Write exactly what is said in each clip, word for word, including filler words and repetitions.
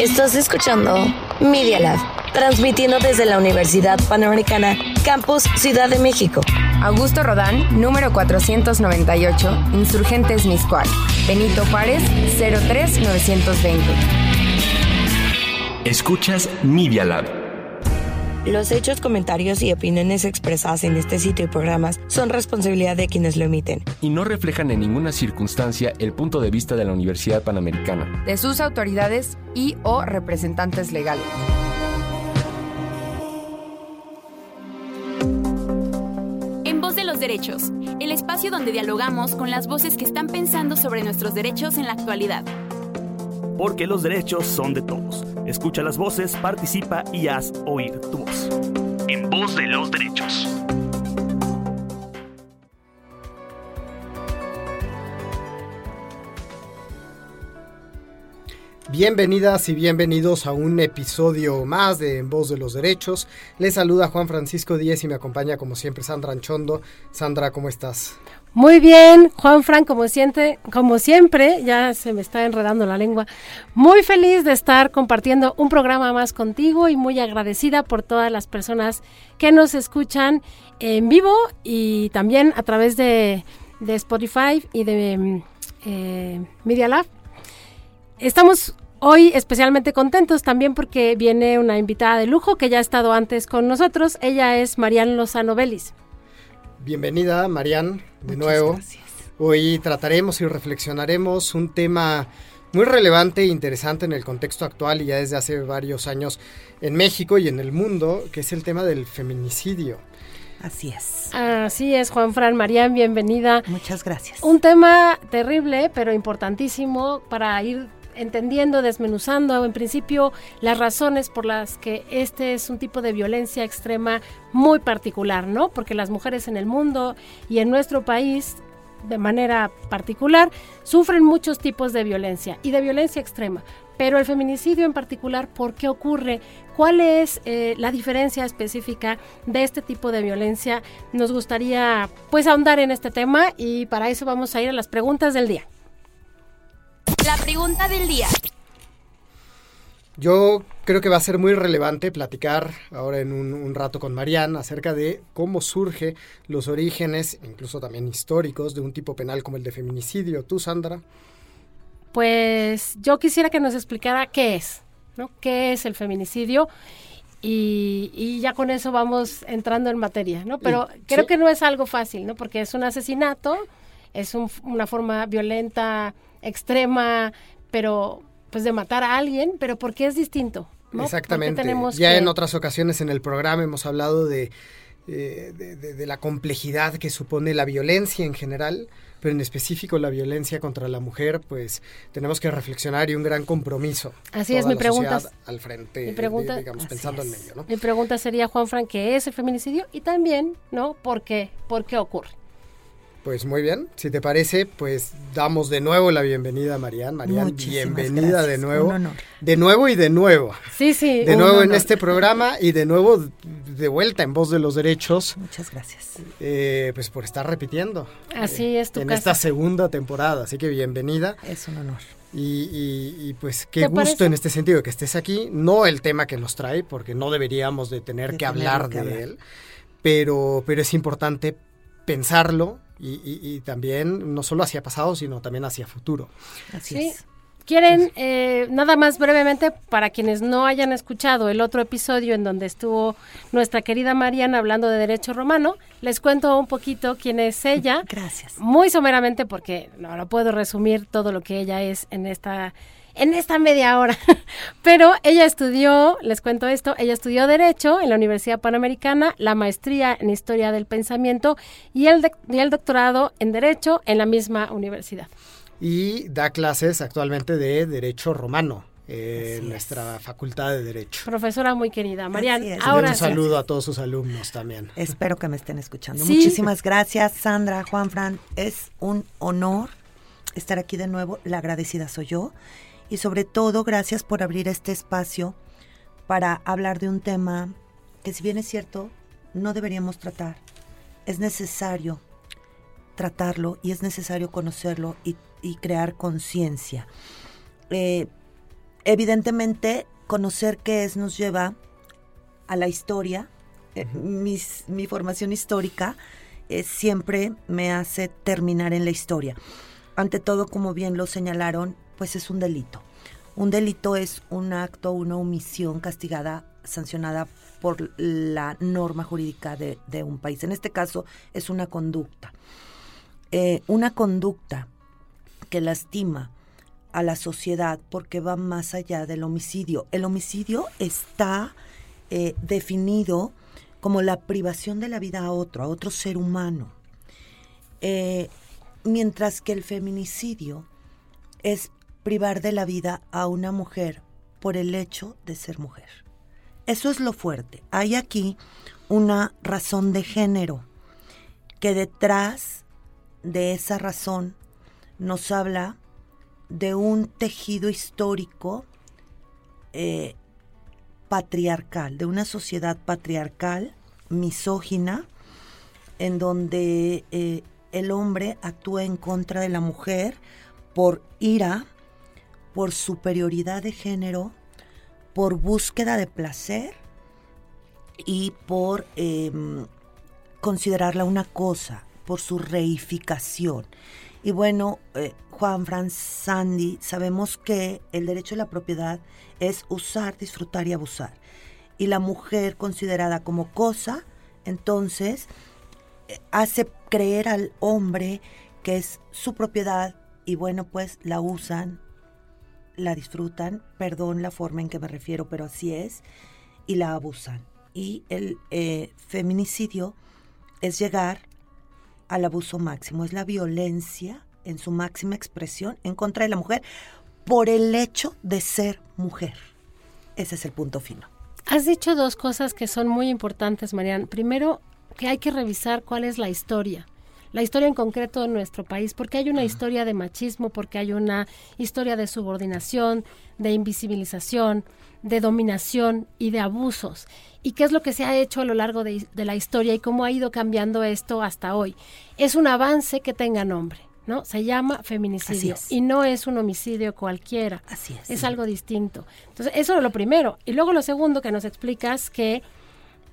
Estás escuchando Media Lab, transmitiendo desde la Universidad Panamericana, Campus Ciudad de México. Augusto Rodán, número cuatrocientos noventa y ocho, Insurgentes Mixcoac. Benito Juárez, cero tres nueve dos cero. Escuchas Media Lab. Los hechos, comentarios y opiniones expresadas en este sitio y programas son responsabilidad de quienes lo emiten y no reflejan en ninguna circunstancia el punto de vista de la Universidad Panamericana, de sus autoridades y o representantes legales. En Voz de los Derechos, el espacio donde dialogamos con las voces que están pensando sobre nuestros derechos en la actualidad. Porque los derechos son de todos. Escucha las voces, participa y haz oír tu voz. En Voz de los Derechos. Bienvenidas y bienvenidos a un episodio más de En Voz de los Derechos. Les saluda Juan Francisco Díez y me acompaña como siempre Sandra Anchondo. Sandra, ¿cómo estás? Muy bien, Juan Fran, como siempre, como siempre, ya se me está enredando la lengua. Muy feliz de estar compartiendo un programa más contigo y muy agradecida por todas las personas que nos escuchan en vivo y también a través de, de Spotify y de eh, Media Lab. Estamos hoy especialmente contentos también porque viene una invitada de lujo que ya ha estado antes con nosotros. Ella es Marian Lozano Véliz. Bienvenida, Marian, de Muchas nuevo. Gracias. Hoy trataremos y reflexionaremos un tema muy relevante e interesante en el contexto actual y ya desde hace varios años en México y en el mundo, que es el tema del feminicidio. Así es. Así es, Juan Fran. Marian, bienvenida. Muchas gracias. Un tema terrible, pero importantísimo para ir entendiendo, desmenuzando en principio las razones por las que este es un tipo de violencia extrema muy particular, ¿no? Porque las mujeres en el mundo y en nuestro país de manera particular sufren muchos tipos de violencia y de violencia extrema, pero el feminicidio en particular, ¿por qué ocurre? ¿Cuál es eh, la diferencia específica de este tipo de violencia? Nos gustaría pues ahondar en este tema y para eso vamos a ir a las preguntas del día. La pregunta del día. Yo creo que va a ser muy relevante platicar ahora en un, un rato con Marian acerca de cómo surge los orígenes, incluso también históricos, de un tipo penal como el de feminicidio. ¿Tú, Sandra? Pues yo quisiera que nos explicara qué es, ¿no? ¿Qué es el feminicidio? Y, y ya con eso vamos entrando en materia, ¿no? Pero ¿sí? Creo que no es algo fácil, ¿no? Porque es un asesinato, es un, una forma violenta, extrema, pero pues de matar a alguien, pero ¿por qué es distinto? ¿No? Exactamente. Ya que... en otras ocasiones en el programa hemos hablado de, eh, de, de, de la complejidad que supone la violencia en general, pero en específico la violencia contra la mujer, pues tenemos que reflexionar y un gran compromiso. Así es, mi pregunta es, al frente, mi pregunta, de, digamos, pensando en medio, ¿no? Mi pregunta sería, Juan Fran, ¿qué es el feminicidio? Y también, ¿no? ¿Por qué? ¿Por qué ocurre? Pues muy bien, si te parece, pues damos de nuevo la bienvenida a Marian. Marian, muchísimas bienvenida, gracias. De nuevo. Un honor. De nuevo y de nuevo. Sí, sí. De nuevo honor. En este programa y de nuevo de vuelta en Voz de los Derechos. Muchas gracias. Eh, pues por estar repitiendo. Así eh, es tu en casa. En esta segunda temporada, así que bienvenida. Es un honor. Y, y, y pues qué gusto parece? En este sentido que estés aquí. No el tema que nos trae, porque no deberíamos de tener de que tener hablar que de hablar. él, pero, pero es importante pensarlo. Y, y, y también, no solo hacia pasado, sino también hacia futuro. Así sí. es. ¿Quieren, eh, nada más brevemente, para quienes no hayan escuchado el otro episodio en donde estuvo nuestra querida Marian hablando de derecho romano, les cuento un poquito quién es ella? Gracias. Muy someramente, porque no, no puedo resumir todo lo que ella es en esta... en esta media hora, pero ella estudió, les cuento esto, ella estudió Derecho en la Universidad Panamericana, la maestría en Historia del Pensamiento y el, de, y el doctorado en Derecho en la misma universidad. Y da clases actualmente de Derecho Romano eh, en nuestra Facultad de Derecho. Profesora muy querida, Marian, ahora un saludo a todos sus alumnos también. Espero que me estén escuchando. ¿Sí? Muchísimas gracias, Sandra, Juan Fran, es un honor estar aquí de nuevo, la agradecida soy yo. Y sobre todo, gracias por abrir este espacio para hablar de un tema que, si bien es cierto, no deberíamos tratar. Es necesario tratarlo y es necesario conocerlo y, y crear conciencia. Eh, evidentemente, conocer qué es nos lleva a la historia. Eh, mis, mi formación histórica eh, siempre me hace terminar en la historia. Ante todo, como bien lo señalaron, pues es un delito. Un delito es un acto, una omisión castigada, sancionada por la norma jurídica de, de un país. En este caso, es una conducta. Eh, una conducta que lastima a la sociedad porque va más allá del homicidio. El homicidio está eh, definido como la privación de la vida a otro, a otro ser humano. Eh, mientras que el feminicidio es privar de la vida a una mujer por el hecho de ser mujer. Eso es lo fuerte. Hay aquí una razón de género que detrás de esa razón nos habla de un tejido histórico eh, patriarcal, de una sociedad patriarcal, misógina, en donde eh, el hombre actúa en contra de la mujer por ira, por superioridad de género, por búsqueda de placer y por eh, considerarla una cosa, por su reificación. Y bueno, eh, Juan Francisco, sabemos que el derecho a la propiedad es usar, disfrutar y abusar. Y la mujer considerada como cosa, entonces, eh, hace creer al hombre que es su propiedad y bueno, pues la usan, la disfrutan, perdón la forma en que me refiero, pero así es, y la abusan. Y el eh, feminicidio es llegar al abuso máximo, es la violencia en su máxima expresión en contra de la mujer por el hecho de ser mujer. Ese es el punto fino. Has dicho dos cosas que son muy importantes, Marian. Primero, que hay que revisar cuál es la historia. La historia en concreto de nuestro país, porque hay una uh-huh. historia de machismo, porque hay una historia de subordinación, de invisibilización, de dominación y de abusos. ¿Y qué es lo que se ha hecho a lo largo de, de la historia y cómo ha ido cambiando esto hasta hoy? Es un avance que tenga nombre, ¿no? Se llama feminicidio y no es un homicidio cualquiera. Así es. Es sí. algo distinto. Entonces, eso es lo primero. Y luego lo segundo que nos explicas, que,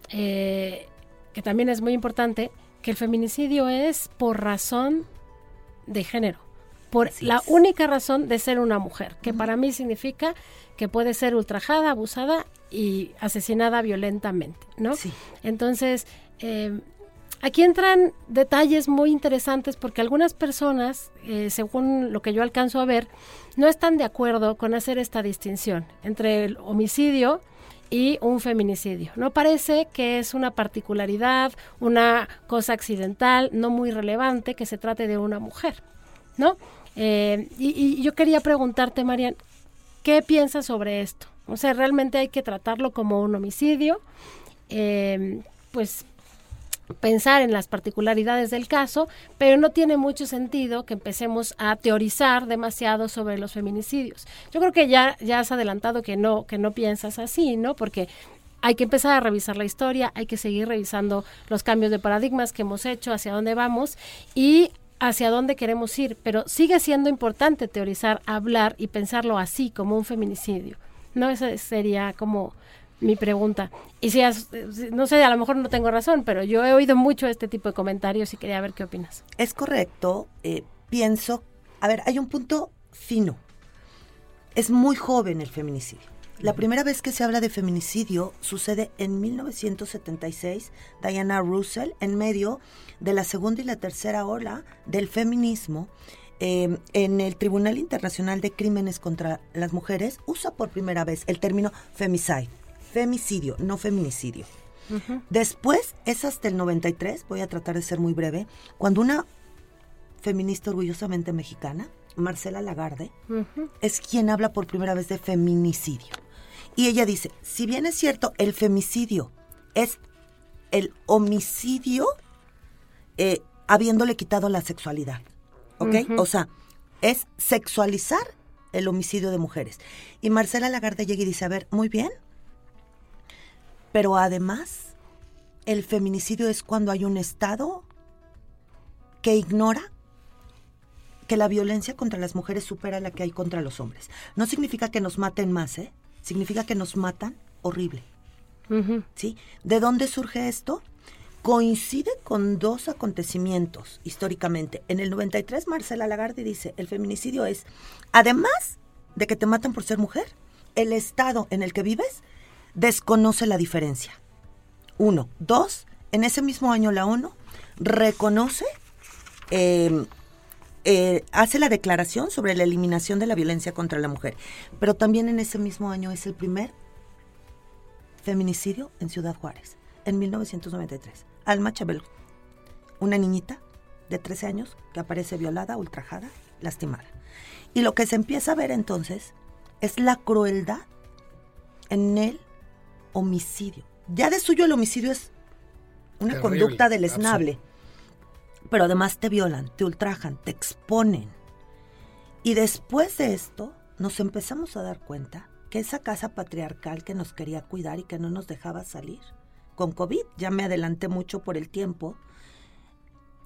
eh, que también es muy importante, que el feminicidio es por razón de género, por Así la es. única razón de ser una mujer, que uh-huh. para mí significa que puede ser ultrajada, abusada y asesinada violentamente, ¿no? Sí. Entonces, eh, aquí entran detalles muy interesantes porque algunas personas, eh, según lo que yo alcanzo a ver, no están de acuerdo con hacer esta distinción entre el homicidio y un feminicidio. No parece que es una particularidad, una cosa accidental, no muy relevante, que se trate de una mujer, ¿no? Eh, y, y yo quería preguntarte, Marian, ¿qué piensas sobre esto? O sea, ¿realmente hay que tratarlo como un homicidio? Eh, pues pensar en las particularidades del caso, pero no tiene mucho sentido que empecemos a teorizar demasiado sobre los feminicidios. Yo creo que ya, ya has adelantado que no, que no piensas así, ¿no? Porque hay que empezar a revisar la historia, hay que seguir revisando los cambios de paradigmas que hemos hecho, hacia dónde vamos y hacia dónde queremos ir, pero sigue siendo importante teorizar, hablar y pensarlo así, como un feminicidio, ¿no? Esa sería como mi pregunta. Y si has, no sé, a lo mejor no tengo razón, pero yo he oído mucho este tipo de comentarios y quería ver qué opinas. Es correcto. Eh, pienso, a ver, hay un punto fino. Es muy joven el feminicidio. La primera vez que se habla de feminicidio sucede en mil novecientos setenta y seis, Diana Russell, en medio de la segunda y la tercera ola del feminismo. Eh, en el Tribunal Internacional de Crímenes contra las Mujeres usa por primera vez el término femicide. Femicidio, no feminicidio. Uh-huh. Después, es hasta el noventa y tres, voy a tratar de ser muy breve, cuando una feminista orgullosamente mexicana, Marcela Lagarde, uh-huh. es quien habla por primera vez de feminicidio. Y ella dice, si bien es cierto, el femicidio es el homicidio eh, habiéndole quitado la sexualidad, ¿ok? Uh-huh. O sea, es sexualizar el homicidio de mujeres. Y Marcela Lagarde llega y dice, a ver, muy bien, pero además, el feminicidio es cuando hay un Estado que ignora, que la violencia contra las mujeres supera la que hay contra los hombres. No significa que nos maten más, ¿eh? Significa que nos matan horrible. Uh-huh. ¿Sí? ¿De dónde surge esto? Coincide con dos acontecimientos históricamente. En el noventa y tres, Marcela Lagarde dice, el feminicidio es, además de que te matan por ser mujer, el estado en el que vives desconoce la diferencia. Uno. Dos, en ese mismo año la ONU reconoce, eh, eh, hace la declaración sobre la eliminación de la violencia contra la mujer. Pero también en ese mismo año es el primer feminicidio en Ciudad Juárez, en mil novecientos noventa y tres. Alma Chavira, una niñita de trece años que aparece violada, ultrajada, lastimada. Y lo que se empieza a ver entonces es la crueldad en el homicidio. Ya de suyo el homicidio es una terrible, conducta deleznable, absoluto. Pero además te violan, te ultrajan, te exponen. Y después de esto nos empezamos a dar cuenta que esa casa patriarcal que nos quería cuidar y que no nos dejaba salir con COVID, ya me adelanté mucho por el tiempo,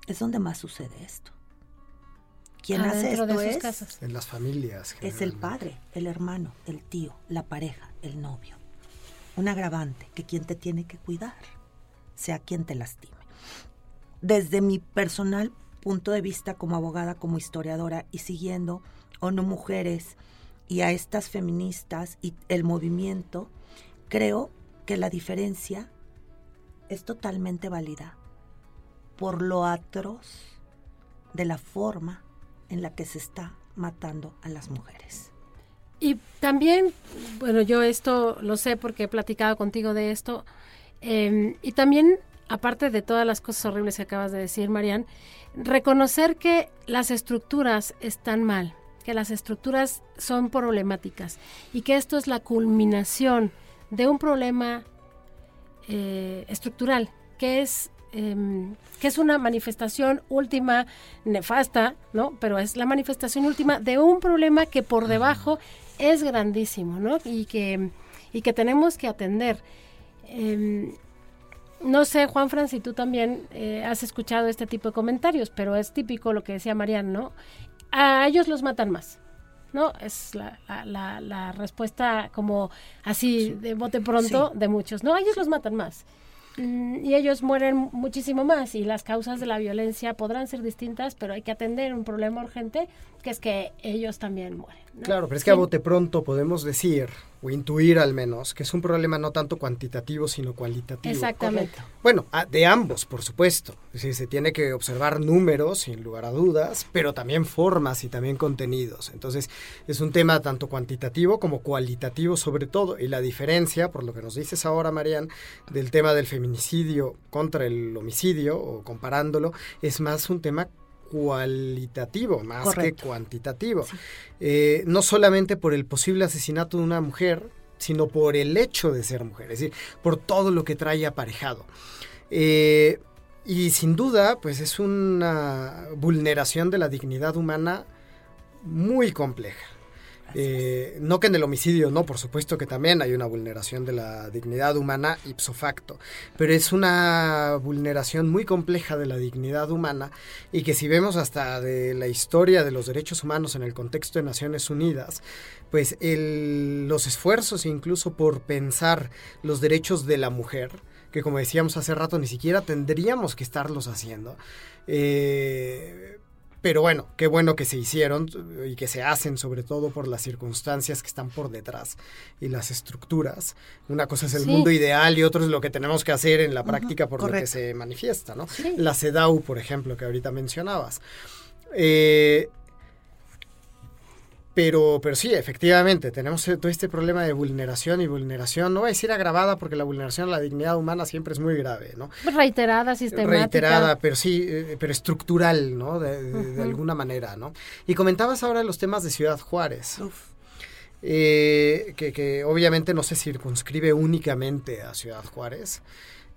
es donde más sucede esto. ¿Quién ah, hace esto? De es, casas. En las familias. Es el padre, el hermano, el tío, la pareja, el novio. Un agravante, que quien te tiene que cuidar sea quien te lastime. Desde mi personal punto de vista como abogada, como historiadora y siguiendo ONU Mujeres y a estas feministas y el movimiento, creo que la diferencia es totalmente válida por lo atroz de la forma en la que se está matando a las mujeres. Y también, bueno, yo esto lo sé porque he platicado contigo de esto, eh, y también, aparte de todas las cosas horribles que acabas de decir, Marian, reconocer que las estructuras están mal, que las estructuras son problemáticas y que esto es la culminación de un problema eh, estructural, que es eh, que es una manifestación última, nefasta, ¿no? Pero es la manifestación última de un problema que por debajo es grandísimo, ¿no? Y que, y que tenemos que atender. Eh, no sé, Juanfran, si tú también eh, has escuchado este tipo de comentarios, pero es típico lo que decía Marian, ¿no? A ellos los matan más, ¿no? Es la, la, la, la respuesta como así de bote pronto sí. de muchos, ¿no? A ellos los matan más. Y ellos mueren muchísimo más y las causas de la violencia podrán ser distintas, pero hay que atender un problema urgente, que es que ellos también mueren, ¿no? Claro, pero es que a bote pronto podemos decir, o intuir al menos, que es un problema no tanto cuantitativo, sino cualitativo. Exactamente. Correcto. Bueno, de ambos, por supuesto. Es decir, se tiene que observar números, sin lugar a dudas, pero también formas y también contenidos. Entonces, es un tema tanto cuantitativo como cualitativo sobre todo. Y la diferencia, por lo que nos dices ahora, Marian, del tema del feminicidio contra el homicidio, o comparándolo, es más un tema cualitativo, más correcto. Que cuantitativo. Sí. Eh, no solamente por el posible asesinato de una mujer, sino por el hecho de ser mujer, es decir, por todo lo que trae aparejado. Eh, y sin duda, pues es una vulneración de la dignidad humana muy compleja. Eh, no que en el homicidio, no, por supuesto que también hay una vulneración de la dignidad humana ipso facto, pero es una vulneración muy compleja de la dignidad humana y que si vemos hasta de la historia de los derechos humanos en el contexto de Naciones Unidas, pues el, los esfuerzos incluso por pensar los derechos de la mujer, que como decíamos hace rato ni siquiera tendríamos que estarlos haciendo, eh... Pero bueno, qué bueno que se hicieron y que se hacen, sobre todo por las circunstancias que están por detrás y las estructuras. Una cosa es el sí. mundo ideal y otro es lo que tenemos que hacer en la práctica uh-huh, por correcto. Lo que se manifiesta, ¿no? Sí. La CEDAW, por ejemplo, que ahorita mencionabas. Eh, pero, pero sí, efectivamente, tenemos todo este problema de vulneración y vulneración. No voy a decir agravada porque la vulneración a la dignidad humana siempre es muy grave, ¿no? Reiterada, sistemática. Reiterada, pero sí, pero estructural, ¿no? De, de, uh-huh. de alguna manera, ¿no? Y comentabas ahora los temas de Ciudad Juárez. Uf. Eh, que, que obviamente no se circunscribe únicamente a Ciudad Juárez.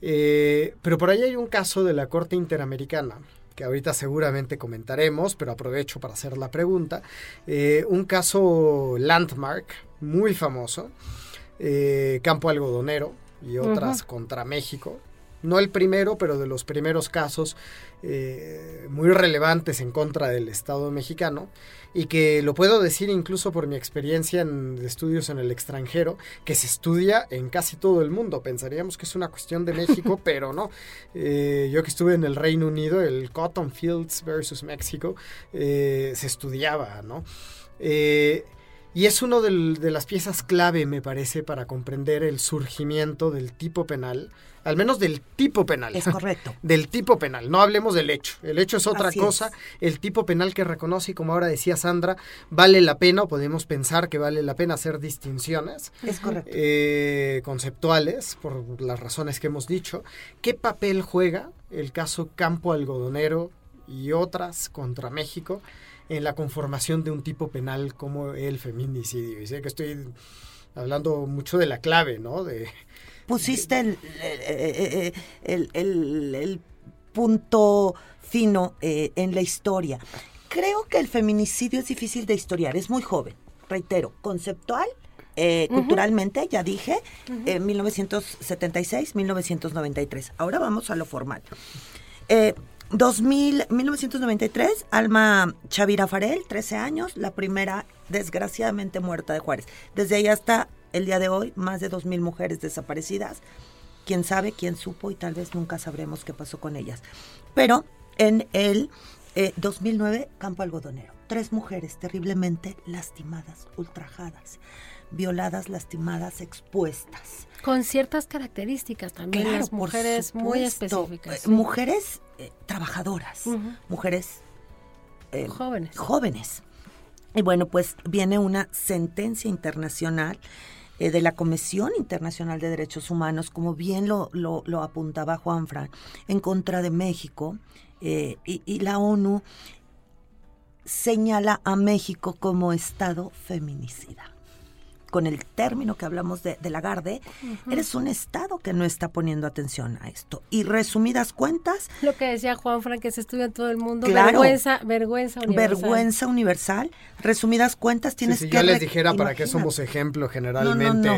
Eh, pero por ahí hay un caso de la Corte Interamericana, que ahorita seguramente comentaremos, pero aprovecho para hacer la pregunta, eh, un caso landmark muy famoso, eh, Campo Algodonero y otras uh-huh. contra México, no el primero, pero de los primeros casos eh, muy relevantes en contra del Estado mexicano, y que lo puedo decir incluso por mi experiencia en estudios en el extranjero, que se estudia en casi todo el mundo. Pensaríamos que es una cuestión de México, pero no. Eh, yo que estuve en el Reino Unido, el Cotton Fields versus México, eh, se estudiaba, ¿no? Eh, Y es una de las piezas clave, me parece, para comprender el surgimiento del tipo penal, al menos del tipo penal. Es correcto. Del tipo penal, no hablemos del hecho. El hecho es otra Así cosa. Es. El tipo penal que reconoce, y como ahora decía Sandra, vale la pena, o podemos pensar que vale la pena hacer distinciones. Es correcto. Eh, conceptuales, por las razones que hemos dicho. ¿Qué papel juega el caso Campo Algodonero y otras contra México en la conformación de un tipo penal como el feminicidio? Y sé que estoy hablando mucho de la clave, ¿no? De, Pusiste de, el, el, el, el punto fino eh, en la historia. Creo que el feminicidio es difícil de historiar, es muy joven, reitero, conceptual, eh, uh-huh. culturalmente, ya dije, uh-huh. eh, mil novecientos setenta y seis, mil novecientos noventa y tres. Ahora vamos a lo formal. Eh... dos mil, mil novecientos noventa y tres, Alma Chavira Farel, trece años, la primera desgraciadamente muerta de Juárez. Desde ahí hasta el día de hoy, más de dos mil mujeres desaparecidas. Quién sabe, quién supo, y tal vez nunca sabremos qué pasó con ellas. Pero en el eh, dos mil nueve, Campo Algodonero, tres mujeres terriblemente lastimadas, ultrajadas, violadas, lastimadas, expuestas. Con ciertas características también, claro, las mujeres muy específicas. ¿Sí? Mujeres eh, trabajadoras, uh-huh. mujeres eh, jóvenes. jóvenes. Y bueno, pues viene una sentencia internacional eh, de la Comisión Internacional de Derechos Humanos, como bien lo, lo, lo apuntaba Juan Fran, en contra de México, eh, y, y la ONU señala a México como Estado feminicida. Con el término que hablamos de, de Lagarde, uh-huh. eres un Estado que no está poniendo atención a esto. Y resumidas cuentas... Lo que decía Juan Frank, que se estudia en todo el mundo, claro, vergüenza, vergüenza universal. Vergüenza universal. Resumidas cuentas, tienes sí, sí, que... Si yo les dijera, imagínate, para qué somos ejemplo generalmente... No, no,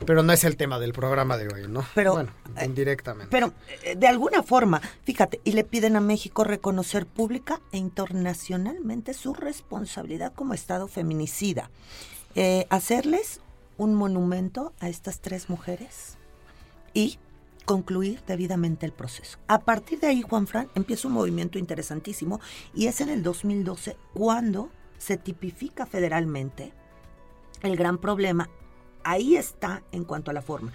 no. Pero no es el tema del programa de hoy, ¿no? Pero, bueno, indirectamente. Pero, de alguna forma, fíjate, y le piden a México reconocer pública e internacionalmente su responsabilidad como Estado feminicida. Eh, hacerles un monumento a estas tres mujeres y concluir debidamente el proceso. A partir de ahí, Juan Fran, empieza un movimiento interesantísimo, y es en el dos mil doce cuando se tipifica federalmente el gran problema. Ahí está en cuanto a la forma.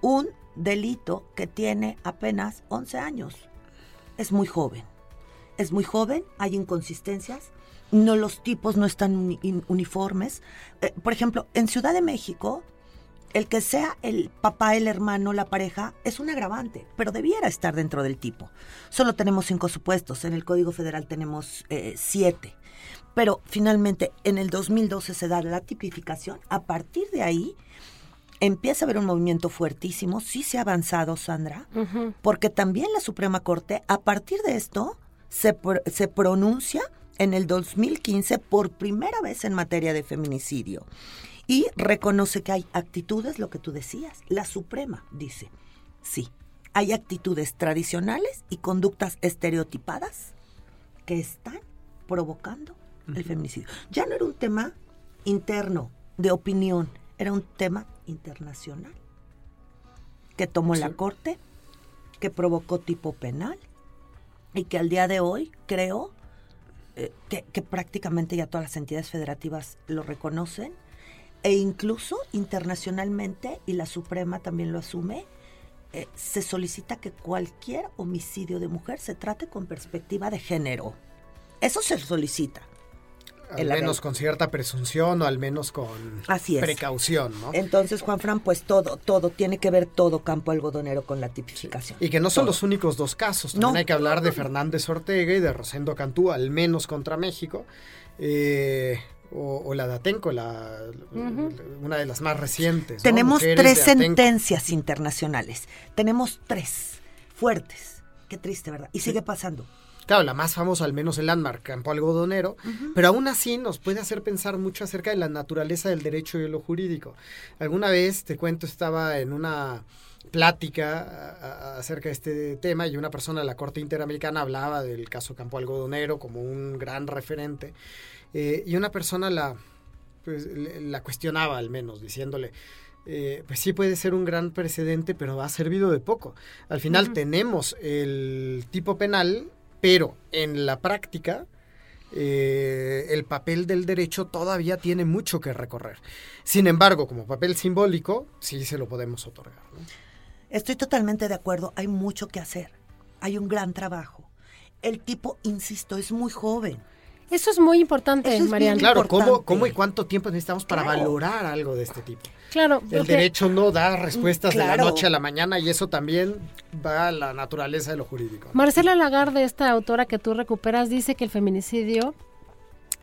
Un delito que tiene apenas once años. Es muy joven. Es muy joven, hay inconsistencias. No, los tipos no están uni- uniformes. Eh, por ejemplo, en Ciudad de México, el que sea el papá, el hermano, la pareja, es un agravante, pero debiera estar dentro del tipo. Solo tenemos cinco supuestos, en el Código Federal tenemos eh, siete. Pero finalmente, en el dos mil doce se da la tipificación. A partir de ahí, empieza a haber un movimiento fuertísimo. Sí se ha avanzado, Sandra, uh-huh. porque también la Suprema Corte, a partir de esto, se, pr- se pronuncia... en el dos mil quince, por primera vez en materia de feminicidio. Y reconoce que hay actitudes, lo que tú decías. La Suprema dice, sí, hay actitudes tradicionales y conductas estereotipadas que están provocando uh-huh. el feminicidio. Ya no era un tema interno, de opinión, era un tema internacional que tomó sí. la Corte, que provocó tipo penal y que al día de hoy creó Eh, que, que prácticamente ya todas las entidades federativas lo reconocen, e incluso internacionalmente, y la Suprema también lo asume, eh, se solicita que cualquier homicidio de mujer se trate con perspectiva de género. Eso se solicita. Al menos con cierta presunción, o al menos con Así es. precaución, ¿no? Entonces, Juanfran, pues todo, todo, tiene que ver todo Campo Algodonero con la tipificación. Sí. Y que no son todo. Los únicos dos casos, también no. hay que hablar de Fernández Ortega y de Rosendo Cantú, al menos contra México, eh, o, o la de Atenco, la, uh-huh. una de las más recientes. Tenemos ¿no? tres sentencias internacionales, tenemos tres fuertes, qué triste, ¿verdad? Y sí. sigue pasando. Claro, la más famosa, al menos el landmark, Campo Algodonero, uh-huh. pero aún así nos puede hacer pensar mucho acerca de la naturaleza del derecho y de lo jurídico. Alguna vez, te cuento, estaba en una plática acerca de este tema y una persona de la Corte Interamericana hablaba del caso Campo Algodonero como un gran referente, eh, y una persona la, pues, la cuestionaba al menos, diciéndole, eh, pues sí puede ser un gran precedente, pero ha servido de poco. Al final uh-huh. tenemos el tipo penal, pero en la práctica... Eh, el papel del derecho todavía tiene mucho que recorrer. Sin embargo, como papel simbólico, sí se lo podemos otorgar, ¿no? Estoy totalmente de acuerdo, hay mucho que hacer, hay un gran trabajo. El tipo, insisto, es muy joven. Eso es muy importante, es Marian. Claro, importante. ¿Cómo, ¿cómo y cuánto tiempo necesitamos para claro. valorar algo de este tipo? Claro. El porque... derecho no da respuestas claro. de la noche a la mañana, y eso también va a la naturaleza de lo jurídico, ¿no? Marcela Lagarde, esta autora que tú recuperas, dice que el feminicidio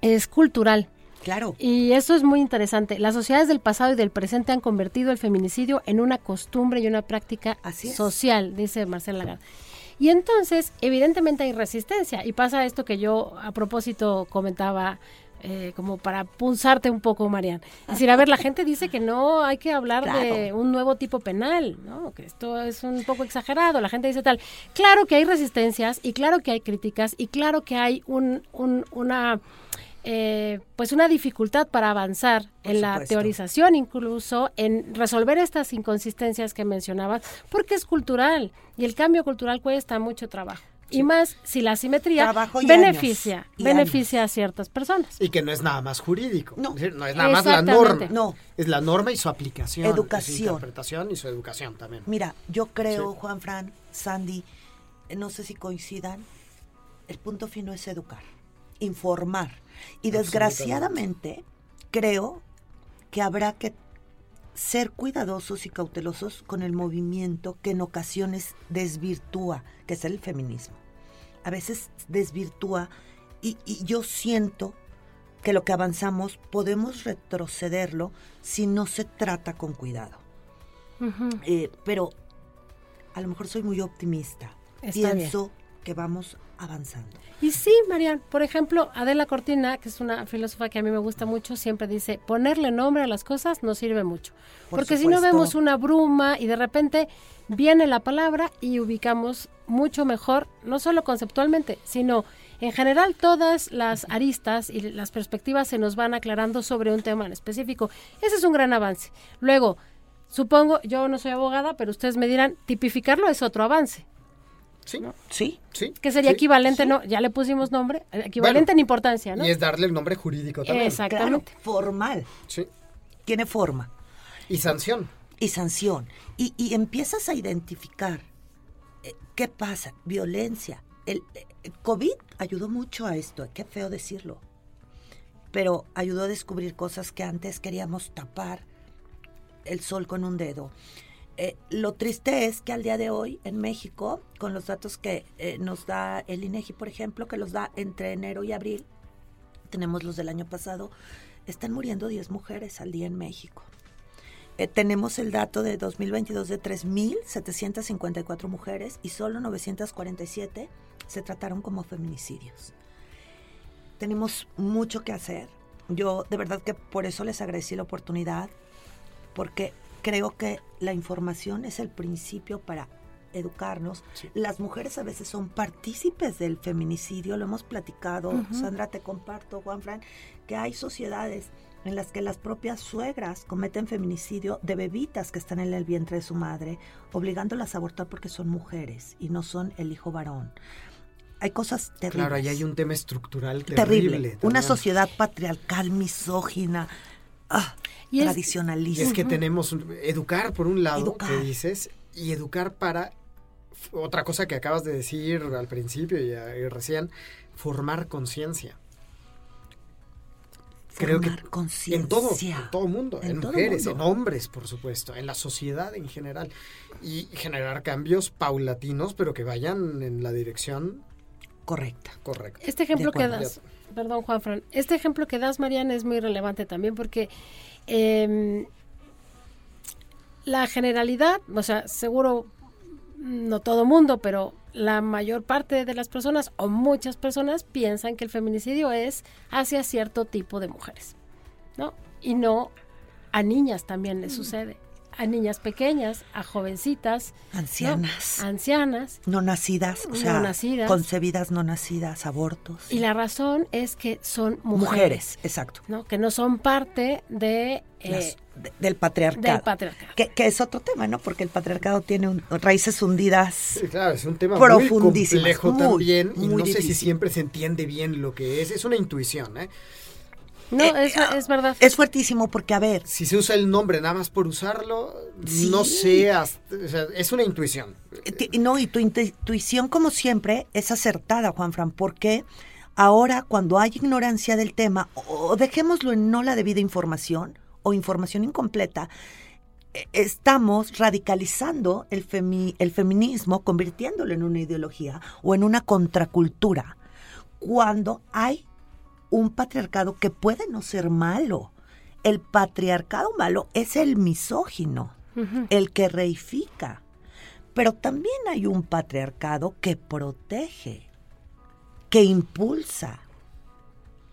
es cultural. Claro. Y eso es muy interesante. Las sociedades del pasado y del presente han convertido el feminicidio en una costumbre y una práctica social, dice Marcela Lagarde. Y entonces, evidentemente hay resistencia, y pasa esto que yo a propósito comentaba, eh, como para punzarte un poco, Marian. Es decir, a ver, la gente dice que no hay que hablar claro. de un nuevo tipo penal, ¿no? Que esto es un poco exagerado, la gente dice tal. Claro que hay resistencias, y claro que hay críticas, y claro que hay un, un una... Eh, pues una dificultad para avanzar Por en supuesto. La teorización, incluso en resolver estas inconsistencias que mencionabas, porque es cultural y el cambio cultural cuesta mucho trabajo. Sí. Y más si la asimetría beneficia, beneficia a ciertas personas. Y que no es nada más jurídico, no, es decir, no es nada más la norma, no. es la norma y su aplicación, educación. Su interpretación y su educación también. Mira, yo creo, sí. Juan Fran, Sandy, no sé si coincidan, el punto fino es educar, informar. Y desgraciadamente creo que habrá que ser cuidadosos y cautelosos con el movimiento que en ocasiones desvirtúa, que es el feminismo. A veces desvirtúa y, y yo siento que lo que avanzamos podemos retrocederlo si no se trata con cuidado. Uh-huh. Eh, pero a lo mejor soy muy optimista. Está Pienso bien. que vamos avanzando. Y sí, Marian, por ejemplo, Adela Cortina, que es una filósofa que a mí me gusta mucho, siempre dice, ponerle nombre a las cosas nos sirve mucho. Por porque supuesto. Si no vemos una bruma y de repente viene la palabra y ubicamos mucho mejor, no solo conceptualmente, sino en general todas las aristas y las perspectivas se nos van aclarando sobre un tema en específico. Ese es un gran avance. Luego, supongo, yo no soy abogada, pero ustedes me dirán, tipificarlo es otro avance. Sí, ¿no? sí, sí. Que sería sí, equivalente, sí. ¿no? Ya le pusimos nombre, equivalente bueno, en importancia, ¿no? Y es darle el nombre jurídico también. Exactamente. Claro, formal. Sí. Tiene forma. Y sanción. Y sanción. Y, y empiezas a identificar eh, qué pasa, violencia. El, el COVID ayudó mucho a esto, qué feo decirlo. Pero ayudó a descubrir cosas que antes queríamos tapar el sol con un dedo. Eh, lo triste es que al día de hoy en México, con los datos que eh, nos da el INEGI, por ejemplo, que los da entre enero y abril, tenemos los del año pasado, están muriendo diez mujeres al día en México. Eh, tenemos el dato de dos mil veintidós de tres mil setecientas cincuenta y cuatro mujeres y solo novecientas cuarenta y siete se trataron como feminicidios. Tenemos mucho que hacer. Yo de verdad que por eso les agradecí la oportunidad, porque... creo que la información es el principio para educarnos. Sí. Las mujeres a veces son partícipes del feminicidio, lo hemos platicado. Uh-huh. Sandra, te comparto, Juanfran, que hay sociedades en las que las propias suegras cometen feminicidio de bebitas que están en el vientre de su madre, obligándolas a abortar porque son mujeres y no son el hijo varón. Hay cosas terribles. Claro, ahí hay un tema estructural terrible. terrible Una sociedad patriarcal, misógina, ah, y tradicionalismo. Es, es que tenemos educar por un lado, educar. Que dices, y educar para otra cosa que acabas de decir al principio y, y recién, formar conciencia. Creo que en todo, en todo mundo, en, en mujeres, mundo. En hombres, por supuesto, en la sociedad en general, y generar cambios paulatinos, pero que vayan en la dirección correcta. correcta. Este ejemplo que das... Perdón, Juanfran. Este ejemplo que das, Marian, es muy relevante también porque eh, la generalidad, o sea, seguro no todo mundo, pero la mayor parte de las personas o muchas personas piensan que el feminicidio es hacia cierto tipo de mujeres, ¿no? Y no a niñas también les sucede. a niñas pequeñas, a jovencitas, ancianas, ¿no? ancianas, no nacidas, o sea, no nacidas, concebidas, no nacidas, abortos. Y la razón es que son mujeres, mujeres, exacto, ¿no? Que no son parte de, eh, Las, de del patriarcado, del patriarcado. Que, que es otro tema, ¿no? Porque el patriarcado tiene un, raíces hundidas, sí, claro, es un tema profundísimo, muy complejo, muy, también, muy y no difícil. Sé si siempre se entiende bien lo que es, es una intuición, ¿eh? No, eh, es, es verdad. Es fuertísimo porque, a ver... Si se usa el nombre nada más por usarlo, sí. no sé, hasta, o sea, es una intuición. No, y tu intuición, como siempre, es acertada, Juanfran, porque ahora cuando hay ignorancia del tema, o dejémoslo en no la debida información, o información incompleta, estamos radicalizando el, femi- el feminismo, convirtiéndolo en una ideología o en una contracultura, cuando hay... un patriarcado que puede no ser malo. El patriarcado malo es el misógino, uh-huh. el que reifica. Pero también hay un patriarcado que protege, que impulsa.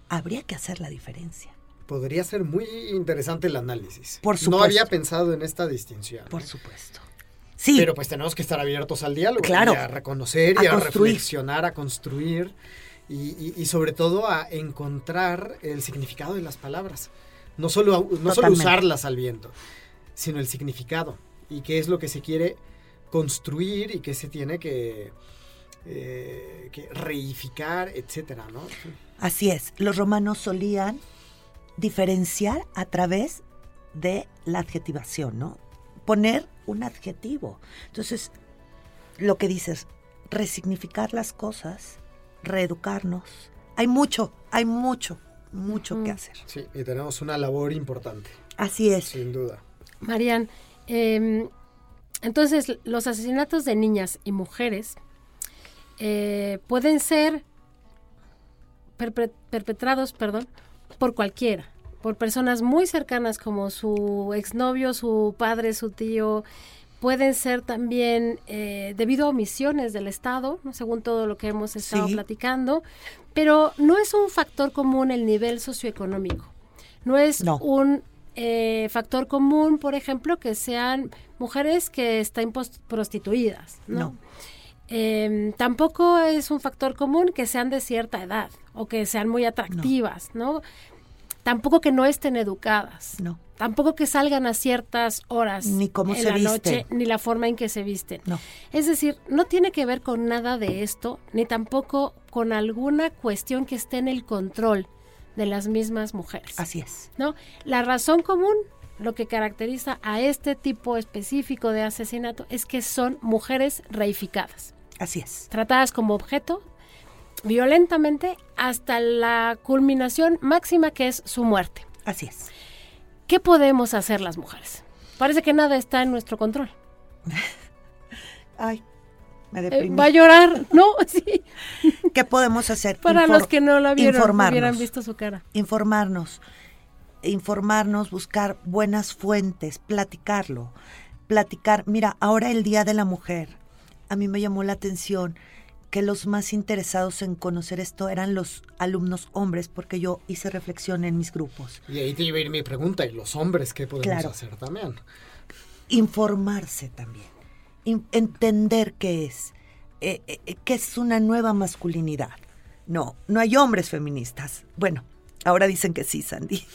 Habría que hacer la diferencia. Podría ser muy interesante el análisis. Por supuesto. No había pensado en esta distinción. Por supuesto. Sí. Pero pues tenemos que estar abiertos al diálogo. Claro. Y a reconocer y a, a reflexionar, a construir... Y, y, y sobre todo a encontrar el significado de las palabras, no solo no solo usarlas al viento, sino el significado y qué es lo que se quiere construir y qué se tiene que, eh, que reificar, etcétera, ¿no? Así es, los romanos solían diferenciar a través de la adjetivación, ¿no? Poner un adjetivo. Entonces, lo que dices, resignificar las cosas, reeducarnos. Hay mucho, hay mucho, mucho mm. que hacer. Sí, y tenemos una labor importante. Así es. Sin duda. Marian, eh, entonces los asesinatos de niñas y mujeres eh, pueden ser perpet- perpetrados, perdón, por cualquiera, por personas muy cercanas como su exnovio, su padre, su tío. Pueden ser también eh, debido a omisiones del Estado, ¿no? Según todo lo que hemos estado sí. platicando, pero no es un factor común el nivel socioeconómico. No es no. un eh, factor común, por ejemplo, que sean mujeres que están post- prostituidas, ¿no? no. Eh, tampoco es un factor común que sean de cierta edad o que sean muy atractivas, ¿no? ¿no? Tampoco que no estén educadas. No. Tampoco que salgan a ciertas horas ni cómo en se la visten. Noche, ni la forma en que se visten. No. Es decir, no tiene que ver con nada de esto, ni tampoco con alguna cuestión que esté en el control de las mismas mujeres. Así es. ¿No? La razón común, lo que caracteriza a este tipo específico de asesinato, es que son mujeres reificadas. Así es. Tratadas como objeto, violentamente, hasta la culminación máxima que es su muerte. Así es. ¿Qué podemos hacer las mujeres? Parece que nada está en nuestro control. Ay, me deprimí. Eh, va a llorar, ¿no? Sí. ¿Qué podemos hacer? Para Infor- los que no la vieron, hubieran visto su cara. Informarnos, informarnos, buscar buenas fuentes, platicarlo, platicar. Mira, ahora el Día de la Mujer, a mí me llamó la atención que los más interesados en conocer esto eran los alumnos hombres, porque yo hice reflexión en mis grupos. Y ahí te iba a ir mi pregunta, ¿y los hombres qué podemos claro. hacer también? Informarse también, in- entender qué es, eh, eh, qué es una nueva masculinidad. No, no hay hombres feministas. Bueno, ahora dicen que sí, Sandy.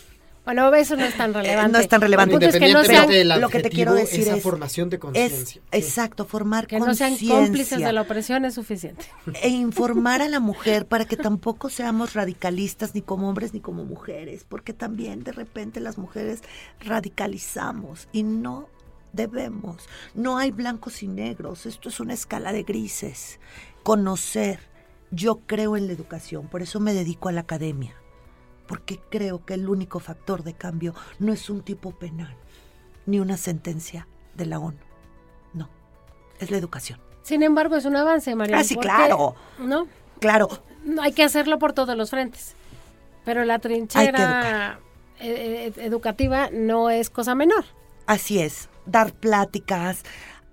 Bueno, eso no es tan relevante. Eh, no es tan relevante. Independientemente es que no del lo que te quiero decir esa es, formación de conciencia. Sí. Exacto, formar conciencia. Que no sean cómplices de la opresión es suficiente. E informar a la mujer para que tampoco seamos radicalistas ni como hombres ni como mujeres, porque también de repente las mujeres radicalizamos y no debemos. No hay blancos y negros, esto es una escala de grises. Conocer, yo creo en la educación, por eso me dedico a la academia. Porque creo que el único factor de cambio no es un tipo penal, ni una sentencia de la ONU. No, es la educación. Sin embargo, es un avance, Marian. Ah, sí, porque, claro. ¿no? Claro. Hay que hacerlo por todos los frentes. Pero la trinchera ed- educativa no es cosa menor. Así es, dar pláticas,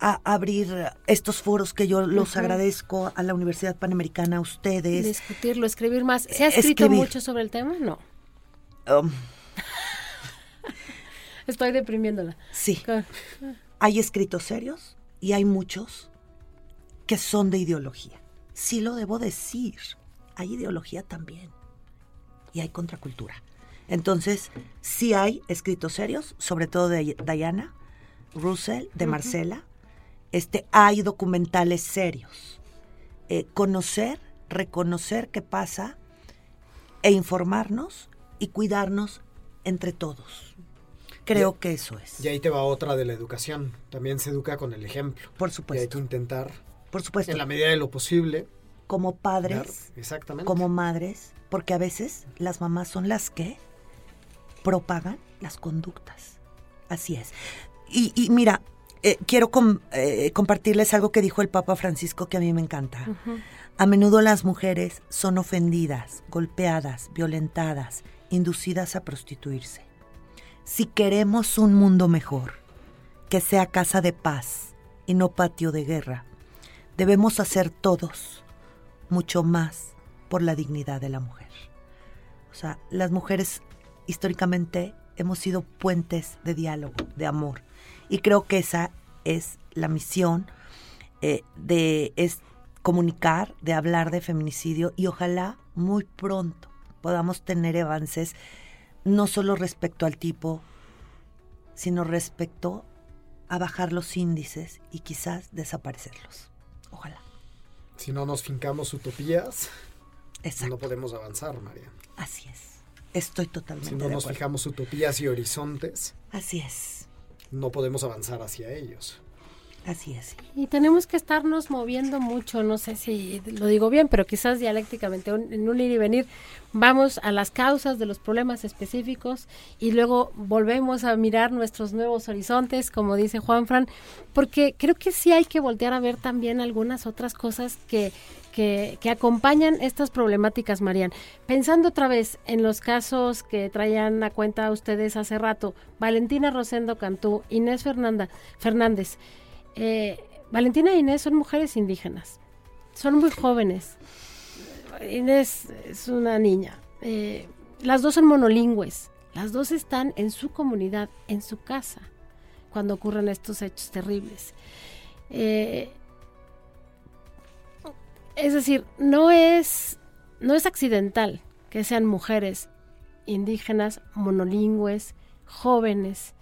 a abrir estos foros que yo los uh-huh. agradezco a la Universidad Panamericana, a ustedes. Discutirlo, escribir más. ¿Se ha escrito escribir. mucho sobre el tema? No. Um. estoy deprimiéndola. Sí. Claro. Hay escritos serios y hay muchos que son de ideología. Sí lo debo decir. Hay ideología también. Y hay contracultura. Entonces, sí hay escritos serios, sobre todo de Diana Russell, de uh-huh. Marcela. Este, hay documentales serios. Eh, conocer, reconocer qué pasa e informarnos y cuidarnos entre todos. Creo y, que eso es. Y ahí te va otra de la educación. También se educa con el ejemplo. Por supuesto. Y hay que intentar, por supuesto, en la medida de lo posible, como padres, exactamente, como madres, porque a veces las mamás son las que propagan las conductas. Así es. Y, y mira, eh, quiero com, eh, compartirles algo que dijo el Papa Francisco que a mí me encanta. Uh-huh. A menudo las mujeres son ofendidas, golpeadas, violentadas, inducidas a prostituirse. Si queremos un mundo mejor, que sea casa de paz y no patio de guerra, debemos hacer todos mucho más por la dignidad de la mujer. O sea, las mujeres históricamente hemos sido puentes de diálogo, de amor. Y creo que esa es la misión eh, de es comunicar, de hablar de feminicidio, y ojalá muy pronto podamos tener avances no solo respecto al tipo, sino respecto a bajar los índices y quizás desaparecerlos. Ojalá. Si no nos fincamos utopías, exacto, no podemos avanzar, María. Así es. Estoy totalmente de acuerdo. Si no nos fijamos utopías y horizontes, así es, no podemos avanzar hacia ellos. Así es. Y tenemos que estarnos moviendo mucho, no sé si lo digo bien, pero quizás dialécticamente, un, en un ir y venir, vamos a las causas de los problemas específicos y luego volvemos a mirar nuestros nuevos horizontes, como dice Juanfran, porque creo que sí hay que voltear a ver también algunas otras cosas que... Que, que acompañan estas problemáticas, Marian. Pensando otra vez en los casos que traían a cuenta ustedes hace rato, Valentina Rosendo Cantú, Inés Fernanda, Fernández. Eh, Valentina e Inés son mujeres indígenas, son muy jóvenes. Inés es una niña. Eh, las dos son monolingües, las dos están en su comunidad, en su casa, cuando ocurren estos hechos terribles. Eh... Es decir, no es, no es accidental que sean mujeres indígenas, monolingües, jóvenes,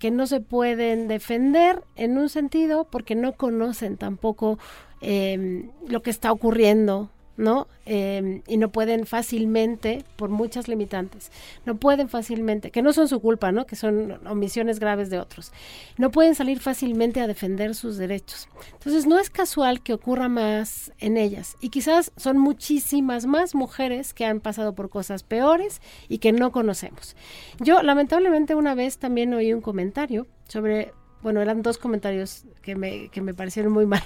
que no se pueden defender en un sentido porque no conocen tampoco eh, lo que está ocurriendo, ¿no? Eh, y no pueden fácilmente, por muchas limitantes, no pueden fácilmente, que no son su culpa, ¿no? Que son omisiones graves de otros, no pueden salir fácilmente a defender sus derechos. Entonces, no es casual que ocurra más en ellas, y quizás son muchísimas más mujeres que han pasado por cosas peores y que no conocemos. Yo, lamentablemente, una vez también oí un comentario sobre, bueno, eran dos comentarios que me, que me parecieron muy mal,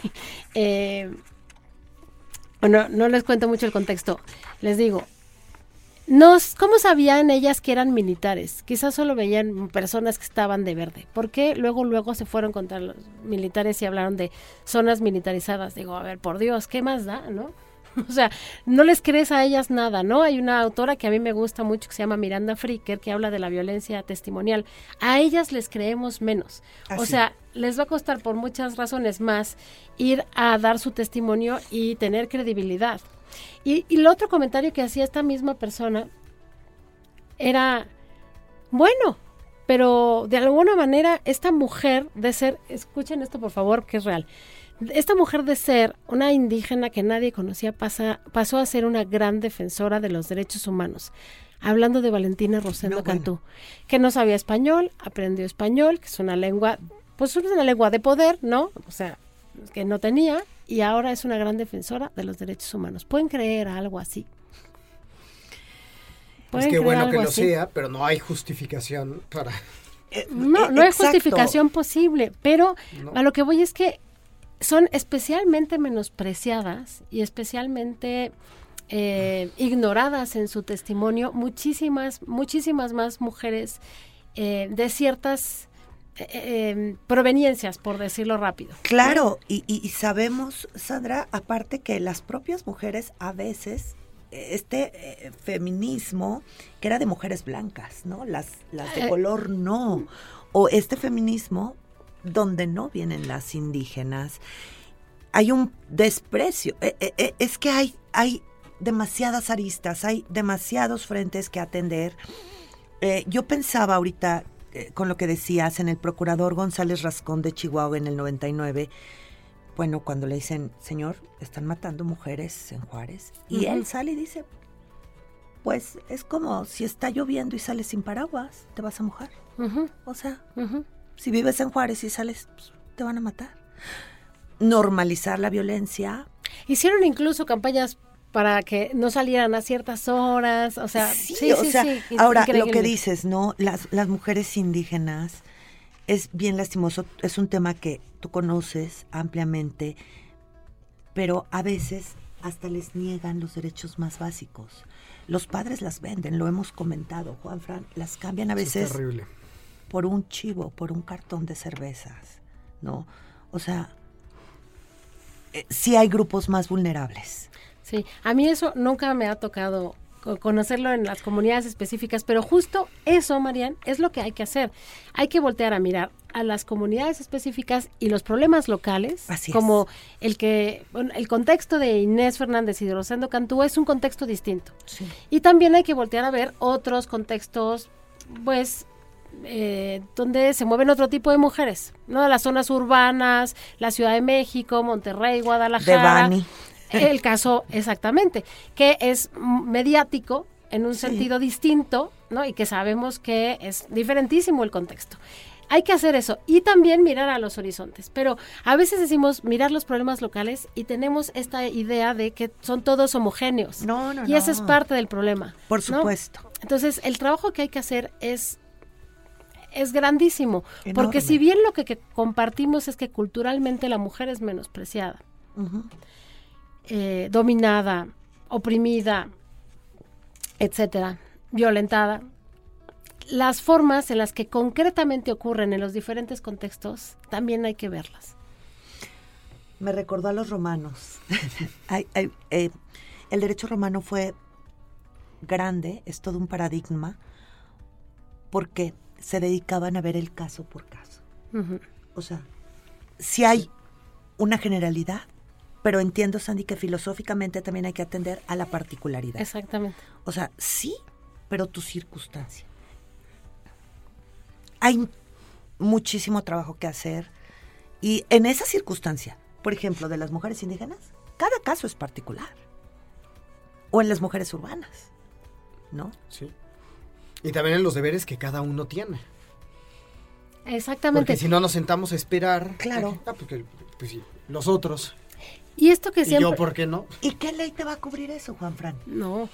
eh... Bueno, no les cuento mucho el contexto, les digo, nos, ¿cómo sabían ellas que eran militares? Quizás solo veían personas que estaban de verde. ¿Por qué luego, luego se fueron contra los militares y hablaron de zonas militarizadas? Digo, a ver, por Dios, ¿qué más da, no? O sea, no les crees a ellas nada, ¿no? Hay una autora que a mí me gusta mucho que se llama Miranda Fricker, que habla de la violencia testimonial. A ellas les creemos menos. Así. O sea, les va a costar por muchas razones más ir a dar su testimonio y tener credibilidad. Y, y el otro comentario que hacía esta misma persona era, bueno, pero de alguna manera esta mujer de ser, escuchen esto por favor, que es real, esta mujer de ser una indígena que nadie conocía pasa, pasó a ser una gran defensora de los derechos humanos. Hablando de Valentina Rosendo no, Cantú, bueno. que no sabía español, aprendió español, que es una lengua, pues es una lengua de poder, ¿no? O sea, que no tenía, y ahora es una gran defensora de los derechos humanos. ¿Pueden creer algo así? Es que bueno que lo así? sea, pero no hay justificación para... Eh, no, eh, no hay justificación posible, pero no. a lo que voy es que son especialmente menospreciadas y especialmente eh, ignoradas en su testimonio muchísimas, muchísimas más mujeres eh, de ciertas eh, eh, proveniencias, por decirlo rápido. Claro, y, y, y sabemos, Sandra, aparte que las propias mujeres a veces este eh, feminismo que era de mujeres blancas, ¿no? Las, las de color no. O este feminismo donde no vienen las indígenas. Hay un desprecio. Eh, eh, es que hay, hay demasiadas aristas, hay demasiados frentes que atender. Eh, yo pensaba ahorita, eh, con lo que decías, en el procurador González Rascón de Chihuahua en el noventa y nueve, bueno, cuando le dicen, señor, están matando mujeres en Juárez, y uh-huh. él sale y dice, pues es como si está lloviendo y sales sin paraguas, te vas a mojar. Uh-huh. O sea, uh-huh. si vives en Juárez y sales, pues, te van a matar. Normalizar la violencia. Hicieron incluso campañas para que no salieran a ciertas horas, o sea, sí, sí, o sí, sea, sí, ahora lo que dices, ¿no? Las las mujeres indígenas es bien lastimoso, es un tema que tú conoces ampliamente, pero a veces hasta les niegan los derechos más básicos. Los padres las venden, lo hemos comentado, Juan Fran, las cambian a veces por un chivo, por un cartón de cervezas, ¿no? O sea, eh, sí hay grupos más vulnerables. Sí, a mí eso nunca me ha tocado conocerlo en las comunidades específicas, pero justo eso, Marian, es lo que hay que hacer. Hay que voltear a mirar a las comunidades específicas y los problemas locales, así como es. el que bueno, el contexto de Inés Fernández y de Rosendo Cantú es un contexto distinto. Sí. Y también hay que voltear a ver otros contextos, pues, eh, donde se mueven otro tipo de mujeres, ¿no? Las zonas urbanas, la Ciudad de México, Monterrey, Guadalajara. De Bani. El caso, exactamente, que es mediático en un sí. sentido distinto, ¿no? Y que sabemos que es diferentísimo el contexto. Hay que hacer eso y también mirar a los horizontes. Pero a veces decimos mirar los problemas locales y tenemos esta idea de que son todos homogéneos. No, no, no. Y esa es parte del problema. Por supuesto. ¿No? Entonces, el trabajo que hay que hacer es... es grandísimo. Enorme. Porque si bien lo que, que compartimos es que culturalmente la mujer es menospreciada, uh-huh. Eh, dominada, oprimida, etcétera, violentada. Las formas en las que concretamente ocurren en los diferentes contextos también hay que verlas. Me recordó a los romanos. ay, ay, eh, el derecho romano fue grande, es todo un paradigma, porque se dedicaban a ver el caso por caso. Uh-huh. O sea, si hay una generalidad, pero entiendo, Sandy, que filosóficamente también hay que atender a la particularidad. Exactamente. O sea, sí, pero tu circunstancia. Hay muchísimo trabajo que hacer. Y en esa circunstancia, por ejemplo, de las mujeres indígenas, cada caso es particular. O en las mujeres urbanas, ¿no? Sí. Y también en los deberes que cada uno tiene. Exactamente. Porque si no nos sentamos a esperar. Claro. Ah, porque, pues sí, los otros... Y esto que siempre... ¿Y yo por qué no? ¿Y qué ley te va a cubrir eso, Juan Fran? No.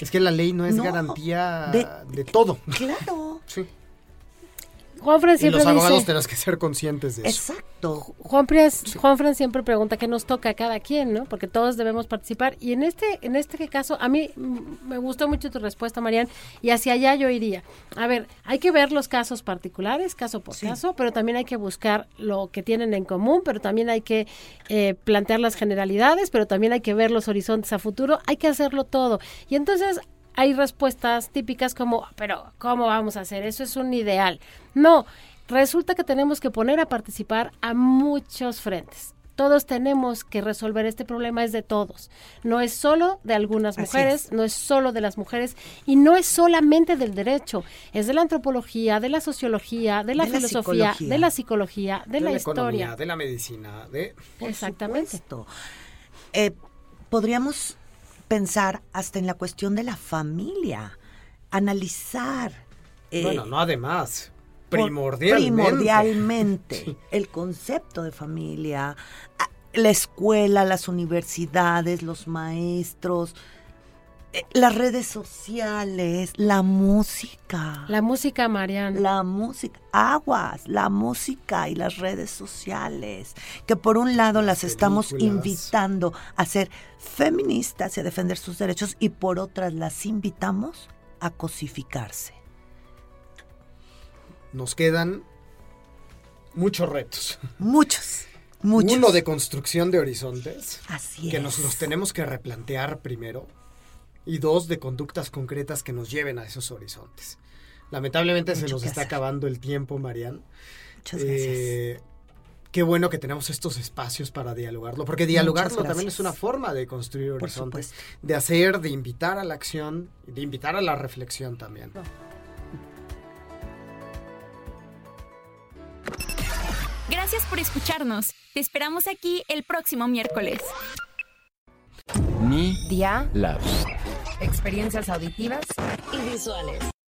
Es que la ley no es no, garantía de, de todo. Claro. Sí. Juan Fran siempre dice... Y los abogados dice, tenemos que ser conscientes de eso. Exacto. Juan, sí. Juan Fran siempre pregunta qué nos toca a cada quien, ¿no? Porque todos debemos participar. Y en este, en este caso, a mí me gustó mucho tu respuesta, Marian, y hacia allá yo iría. A ver, hay que ver los casos particulares, caso por sí. caso, pero también hay que buscar lo que tienen en común, pero también hay que eh, plantear las generalidades, pero también hay que ver los horizontes a futuro. Hay que hacerlo todo. Y entonces... hay respuestas típicas como, pero ¿cómo vamos a hacer? Eso es un ideal. No, resulta que tenemos que poner a participar a muchos frentes. Todos tenemos que resolver este problema, es de todos. No es solo de algunas mujeres, no es solo de las mujeres y no es solamente del derecho. Es de la antropología, de la sociología, de la de filosofía, la de la psicología, de, de la, la historia. Economía, de la medicina, de... Exactamente. Eh, podríamos... pensar hasta en la cuestión de la familia, analizar. Eh, bueno, no además, primordialmente. Primordialmente, sí. El concepto de familia, la escuela, las universidades, los maestros, eh, las redes sociales, la música. La música, Marian. La música, aguas, la música y las redes sociales, que por un lado las, las estamos invitando a ser feministas y a defender sus derechos, y por otras las invitamos a cosificarse. Nos quedan muchos retos. Muchos, muchos. Uno de construcción de horizontes. Así es. Que nos los tenemos que replantear primero. y dos, de conductas concretas que nos lleven a esos horizontes. Lamentablemente Mucho se nos está hacer. acabando el tiempo, Marian. Muchas eh, gracias. Qué bueno que tenemos estos espacios para dialogarlo, porque dialogarlo también es una forma de construir horizontes, de hacer, de invitar a la acción, de invitar a la reflexión también. No. Gracias por escucharnos. Te esperamos aquí el próximo miércoles. Media Lab. Experiencias auditivas y visuales.